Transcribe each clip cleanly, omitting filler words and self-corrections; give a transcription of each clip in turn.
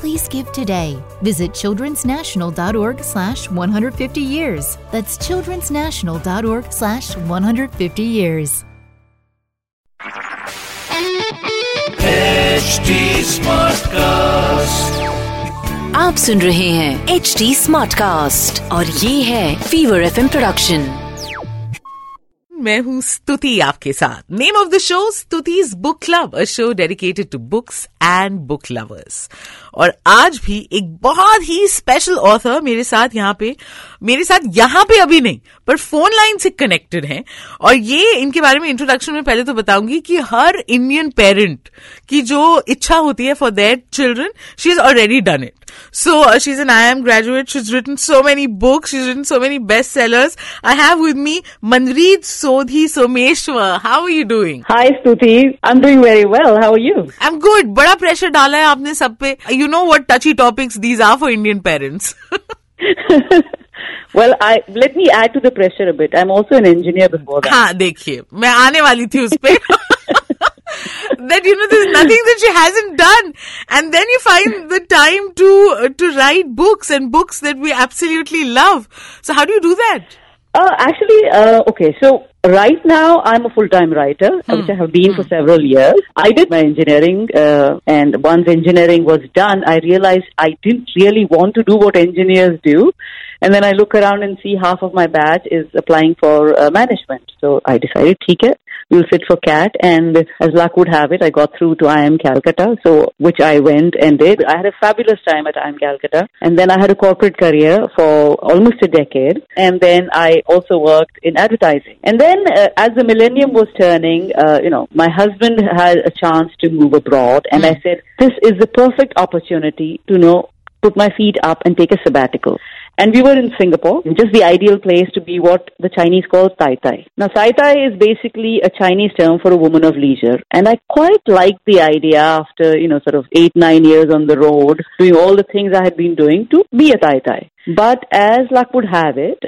Please give today. Visit childrensnational.org/150 years. That's childrensnational.org/150 years. HD Smartcast. आप सुन रहे हैं HD Smartcast और ये है Fever FM Production. मैं हूँ स्तुति आपके साथ. Name of the show Stuti's book club, a show dedicated to books and book lovers. और आज भी एक बहुत ही स्पेशल ऑथर मेरे साथ यहाँ पे अभी नहीं पर फोन लाइन से कनेक्टेड हैं. और ये इनके बारे में इंट्रोडक्शन में पहले तो बताऊंगी कि हर इंडियन पेरेंट की जो इच्छा होती है for their children, she is already done it. So she's an IIM graduate. She's written so many books. She's written so many bestsellers. I have with me Manreet Sodhi Someshwar. How are you doing? Hi, Stuti. I'm doing very well. How are you? I'm good. बड़ा pressure डाला है आपने सब पे. You know what touchy topics these are for Indian parents. Well, let me add to the pressure a bit. I'm also an engineer before that. हाँ, देखिए, मैं आने वाली थी उस पे. That you know there's nothing that she hasn't done, and then you find the time to write books and books that we absolutely love. So how do you do that? Okay, so right now I'm a full-time writer, which I have been for several years. I did my engineering, and once engineering was done, I realized I didn't really want to do what engineers do. And then I look around and see half of my batch is applying for management. So I decided, okay, we'll sit for CAT. And as luck would have it, I got through to IIM Calcutta, which I went and did. I had a fabulous time at IIM Calcutta. And then I had a corporate career for almost a decade. And then I also worked in advertising. And then as the millennium was turning, my husband had a chance to move abroad. And I said, this is the perfect opportunity to put my feet up and take a sabbatical. And we were in Singapore, just the ideal place to be what the Chinese call tai tai. Now, tai tai is basically a Chinese term for a woman of leisure. And I quite liked the idea after, 8-9 years on the road, doing all the things I had been doing to be a tai tai. But as luck would have it,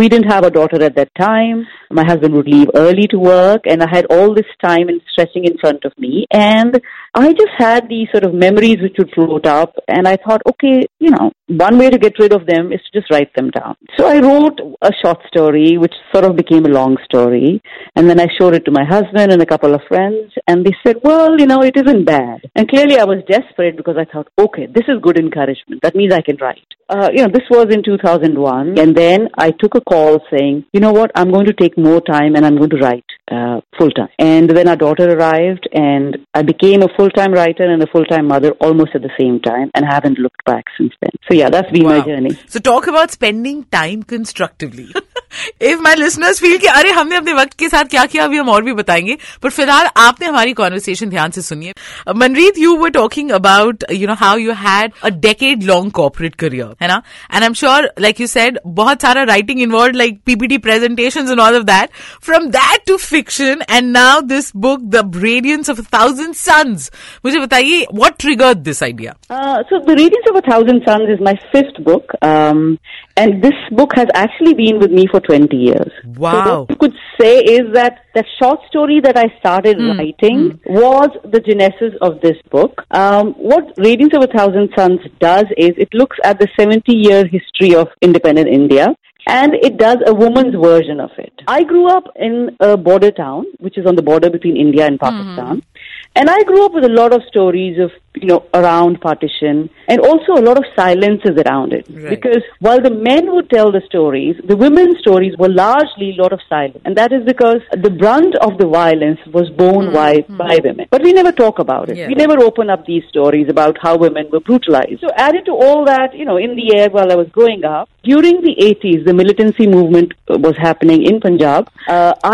we didn't have a daughter at that time. My husband would leave early to work, and I had all this time and stretching in front of me. And I just had these sort of memories which would float up, and I thought, okay, one way to get rid of them is to just write them down. So I wrote a short story, which sort of became a long story, and then I showed it to my husband and a couple of friends, and they said, well, it isn't bad. And clearly I was desperate because I thought, okay, this is good encouragement. That means I can write. This was in 2001, and then I took a call saying, you know what, I'm going to take more time and I'm going to write full time. And then our daughter arrived, and I became a full-time writer and a full-time mother almost at the same time, and haven't looked back since then. So yeah, that's been my journey. So talk about spending time constructively. If my listeners feel कि अरे हमने अपने वक्त के साथ क्या किया, अभी हम और भी बताएंगे, पर फिलहाल आपने हमारी कॉन्वर्सेशन ध्यान से सुनिए. Manreet, you were talking about how you had a decade-long corporate career, है ना? And I'm sure, like you said, बहुत सारा writing involved, like PPT presentations and all of that. From that to fiction, and now this book, The Radiance of a Thousand Suns. मुझे बताइए, what triggered this idea? So The Radiance of a Thousand Suns is my fifth book, and this book has actually been with me for 20 years. Wow. So what you could say is that the short story that I started writing was the genesis of this book. What Radiance of a Thousand Suns does is it looks at the 70-year history of independent India, and it does a woman's version of it. I grew up in a border town, which is on the border between India and Pakistan. And I grew up with a lot of stories of, around partition, and also a lot of silences around it. Right. Because while the men would tell the stories, the women's stories were largely a lot of silence. And that is because the brunt of the violence was borne by women. But we never talk about it. Yeah. We never open up these stories about how women were brutalized. So added to all that, in the air while I was growing up, during the 80s, the militancy movement was happening in Punjab.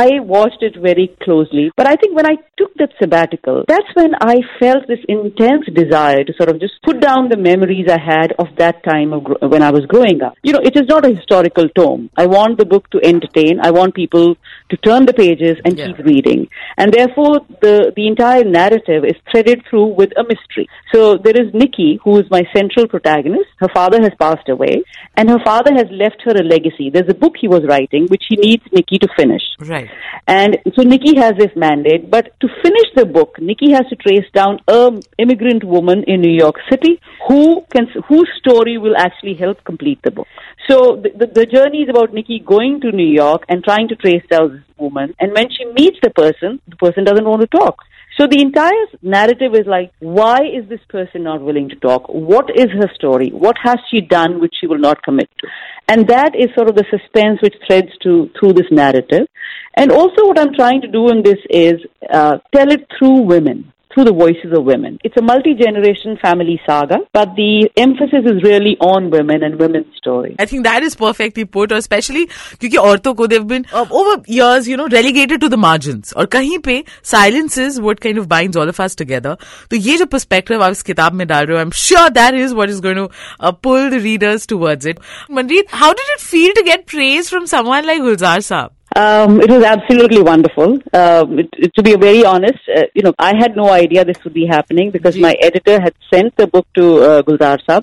I watched it very closely. But I think when I took that sabbatical, that's when I felt this intense intense desire to sort of just put down the memories I had of that time of when I was growing up. You know, it is not a historical tome. I want the book to entertain. I want people to turn the pages and keep reading. And therefore, the entire narrative is threaded through with a mystery. So there is Nikki, who is my central protagonist. Her father has passed away, and her father has left her a legacy. There's a book he was writing, which he needs Nikki to finish. Right. And so Nikki has this mandate, but to finish the book, Nikki has to trace down an immigrant woman in New York City whose story will actually help complete the book. So the journey is about Nikki going to New York and trying to trace down this woman. And when she meets the person doesn't want to talk. So the entire narrative is like, why is this person not willing to talk? What is her story? What has she done which she will not commit to? And that is sort of the suspense which threads through this narrative. And also what I'm trying to do in this is tell it through women, through the voices of women. It's a multi-generation family saga, but the emphasis is really on women and women's story. I think that is perfectly put, और especially क्योंकि औरतों को they've been over years, you know, relegated to the margins. और कहीं पे silence is what kind of binds all of us together. तो ये जो perspective आप इस किताब में डाल रहे हो, I'm sure that is what is going to pull the readers towards it. Manreet, how did it feel to get praise from someone like Gulzar Saab? It was absolutely wonderful. To be very honest, you know, I had no idea this would be happening because my editor had sent the book to Gulzar Saab.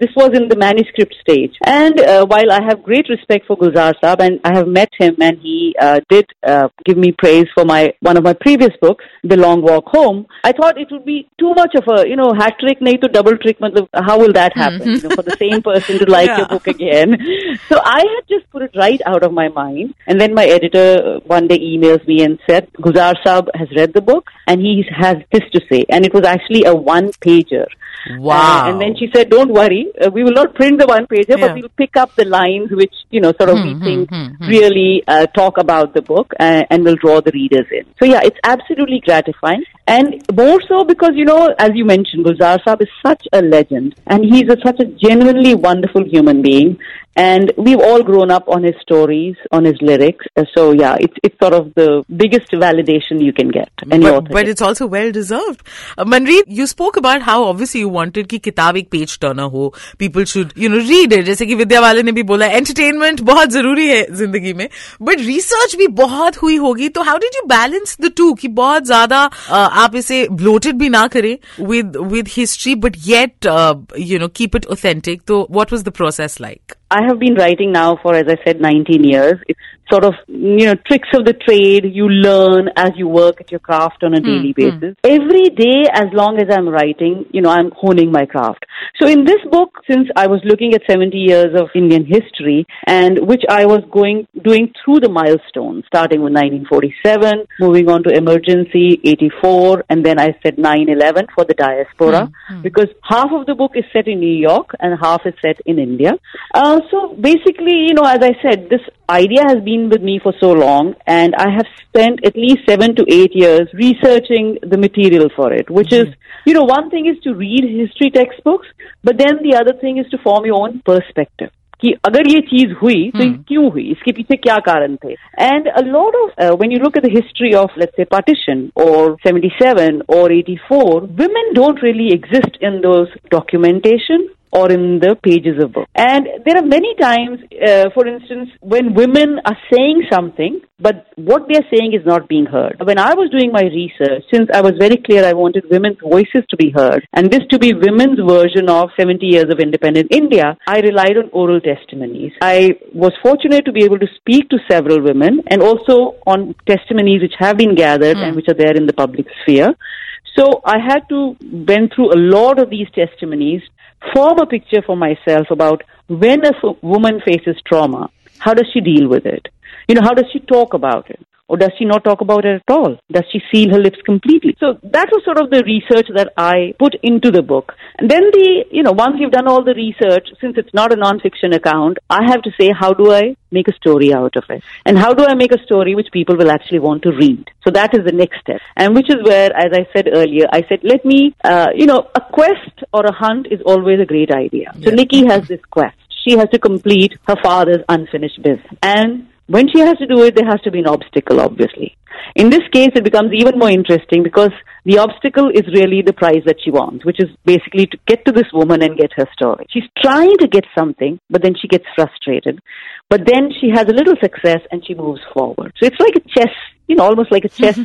This was in the manuscript stage. And while I have great respect for Gulzar Saab and I have met him and he did give me praise for one of my previous books, The Long Walk Home, I thought it would be too much of a, you know, hat trick, nahi to double trick, matlab, how will that happen? You know, for the same person to like your book again. So I had just put it right out of my mind. And then my editor one day emails me and said, Gulzar Saab has read the book and he has this to say. And it was actually a one-pager. Wow. And then she said, don't worry, we will not print the one-pager, but we'll pick up the lines which, you know, sort of we think really talk about the book and we'll draw the readers in. So, yeah, it's absolutely gratifying. And more so because, you know, as you mentioned, Gulzar Saab is such a legend and he's such a genuinely wonderful human being. And we've all grown up on his stories, on his lyrics. So, yeah, it's sort of the biggest validation you can get. But it's also well-deserved. Manreet, you spoke about how obviously you wanted ki kitab ek page turner ho. People should, you know, read it. Jaise ki Vidya wale ne bhi bola, entertainment bahut zaruri hai zindagi mein. But research bhi bahut hui hogi. So how did you balance the two? Ki bahut zyada aap ise bloated bhi na kare with history, but yet, you know, keep it authentic. So what was the process like? I have been writing now for, as I said, 19 years. It's sort of, you know, tricks of the trade you learn as you work at your craft on a daily basis. Every day, as long as I'm writing, you know, I'm honing my craft. So in this book, since I was looking at 70 years of Indian history, and which I was doing through the milestones, starting with 1947, moving on to emergency, 84, and then I said 9/11 for the diaspora, because half of the book is set in New York and half is set in India. So basically, you know, as I said, this idea has been with me for so long and I have spent at least 7 to 8 years researching the material for it, which is, you know, one thing is to read history textbooks, but then the other thing is to form your own perspective. कि अगर ये चीज हुई तो क्यों हुई, इसके पीछे क्या कारण थे. And a lot of when you look at the history of let's say partition और 77 और 84, women don't really exist in those documentation or in the pages of books. And there are many times, for instance, when women are saying something, but what they are saying is not being heard. When I was doing my research, since I was very clear I wanted women's voices to be heard, and this to be women's version of 70 years of independent India, I relied on oral testimonies. I was fortunate to be able to speak to several women, and also on testimonies which have been gathered and which are there in the public sphere. So I had to went through a lot of these testimonies, form a picture for myself about when a woman faces trauma, how does she deal with it? You know, how does she talk about it? Or does she not talk about it at all? Does she seal her lips completely? So that was sort of the research that I put into the book. And then you know, once you've done all the research, since it's not a non-fiction account, I have to say, how do I make a story out of it? And how do I make a story which people will actually want to read? So that is the next step. And which is where, as I said earlier, I said, let me, you know, a quest or a hunt is always a great idea. So Nikki has this quest. She has to complete her father's unfinished business. And when she has to do it, there has to be an obstacle, obviously. In this case, it becomes even more interesting because the obstacle is really the prize that she wants, which is basically to get to this woman and get her story. She's trying to get something, but then she gets frustrated. But then she has a little success and she moves forward. So it's like a chess, almost like a chess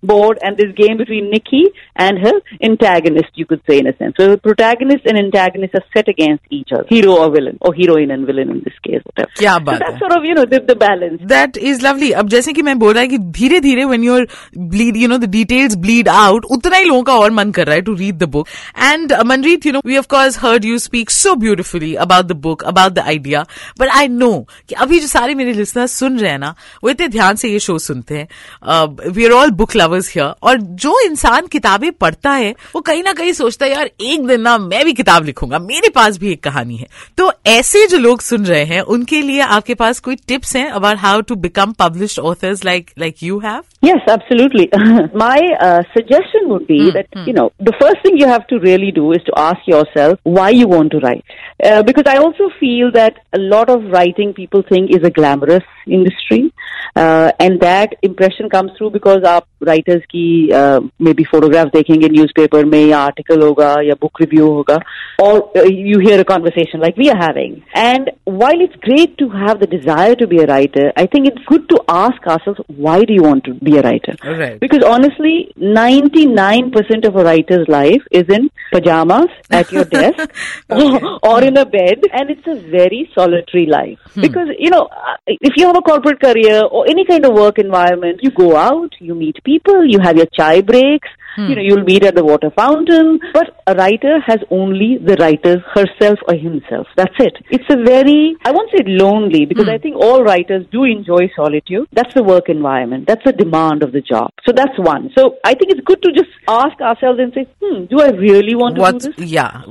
board, and this game between Nikki and her antagonist, you could say, in a sense. So the protagonist and antagonist are set against each other, hero or villain, or heroine and villain in this case, whatever. Yeah, but so that's sort of, the balance. That is lovely. Ab जैसे कि मैं बोल रहा है कि धीरे धीरे when your bleed, the details bleed out, उतना ही लोगों का और मन कर रहा है to read the book. And Manreet, we of course heard you speak so beautifully about the book, about the idea. But I know कि अभी जो सारे मेरे listeners सुन रहे हैं ना, वो इतने ध्यान से ये शो सुनते हैं. We are all book lovers here, और जो इंसान किताबें पढ़ता है वो कहीं ना कहीं सोचता है यार एक दिन ना मैं भी किताब लिखूंगा, मेरे पास भी एक कहानी है. तो ऐसे जो लोग सुन रहे हैं उनके लिए आपके पास कोई टिप्स हैं about how to become published authors like you have? Yes, absolutely. My suggestion would be that, the first thing you have to really do is to ask yourself why you want to write. Because I also feel that a lot of writing people think is a glamorous industry. And that impression comes through because aap writers ki maybe photograph dekhenge newspaper mein, ya article hoga, ya book review hoga, or you hear a conversation like we are having. And while it's great to have the desire to be a writer, I think it's good to ask ourselves, why do you want to be a writer? Right. Because honestly, 99% of a writer's life is in pajamas at your desk or in a bed, and it's a very solitary life. Because, if you have a corporate career or any kind of work environment, you go out, you meet people, you have your chai breaks, you'll meet at the water fountain. But a writer has only the writer herself or himself. That's it. It's a very, I won't say lonely, because I think all writers do enjoy solitude. That's the work environment. That's the demand of the job. So that's one. So I think it's good to just ask ourselves and say, do I really want to do this? Yeah.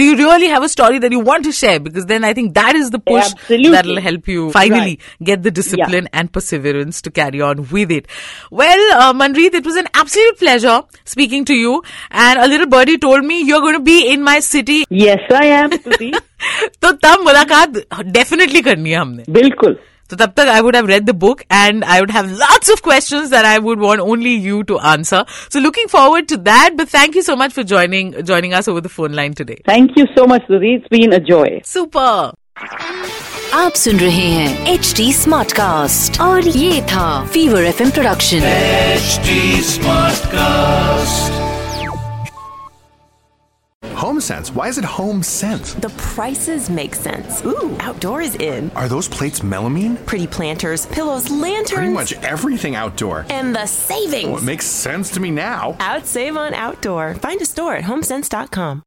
Do you really have a story that you want to share? Because then I think that is the push that will help you finally get the discipline and perseverance to carry on with it. Well, Manreet, it was an absolute pleasure speaking to you, and a little birdie told me you're going to be in my city. Yes, I am, Stuti. तो तब मुलाकात definitely करनी है हमने. बिल्कुल. So, till then, I would have read the book and I would have lots of questions that I would want only you to answer. So, looking forward to that. But thank you so much for joining us over the phone line today. Thank you so much, Stuti. It's been a joy. Super. आप सुन रहे हैं HD Smartcast और ये था Fever FM Production. HD Smartcast. Home Sense. Why is it Home Sense? The prices make sense. Ooh, outdoors in. Are those plates melamine? Pretty planters, pillows, lanterns. Pretty much everything outdoor. And the savings. Well, it makes sense to me now. Outsave on outdoor. Find a store at homesense.com.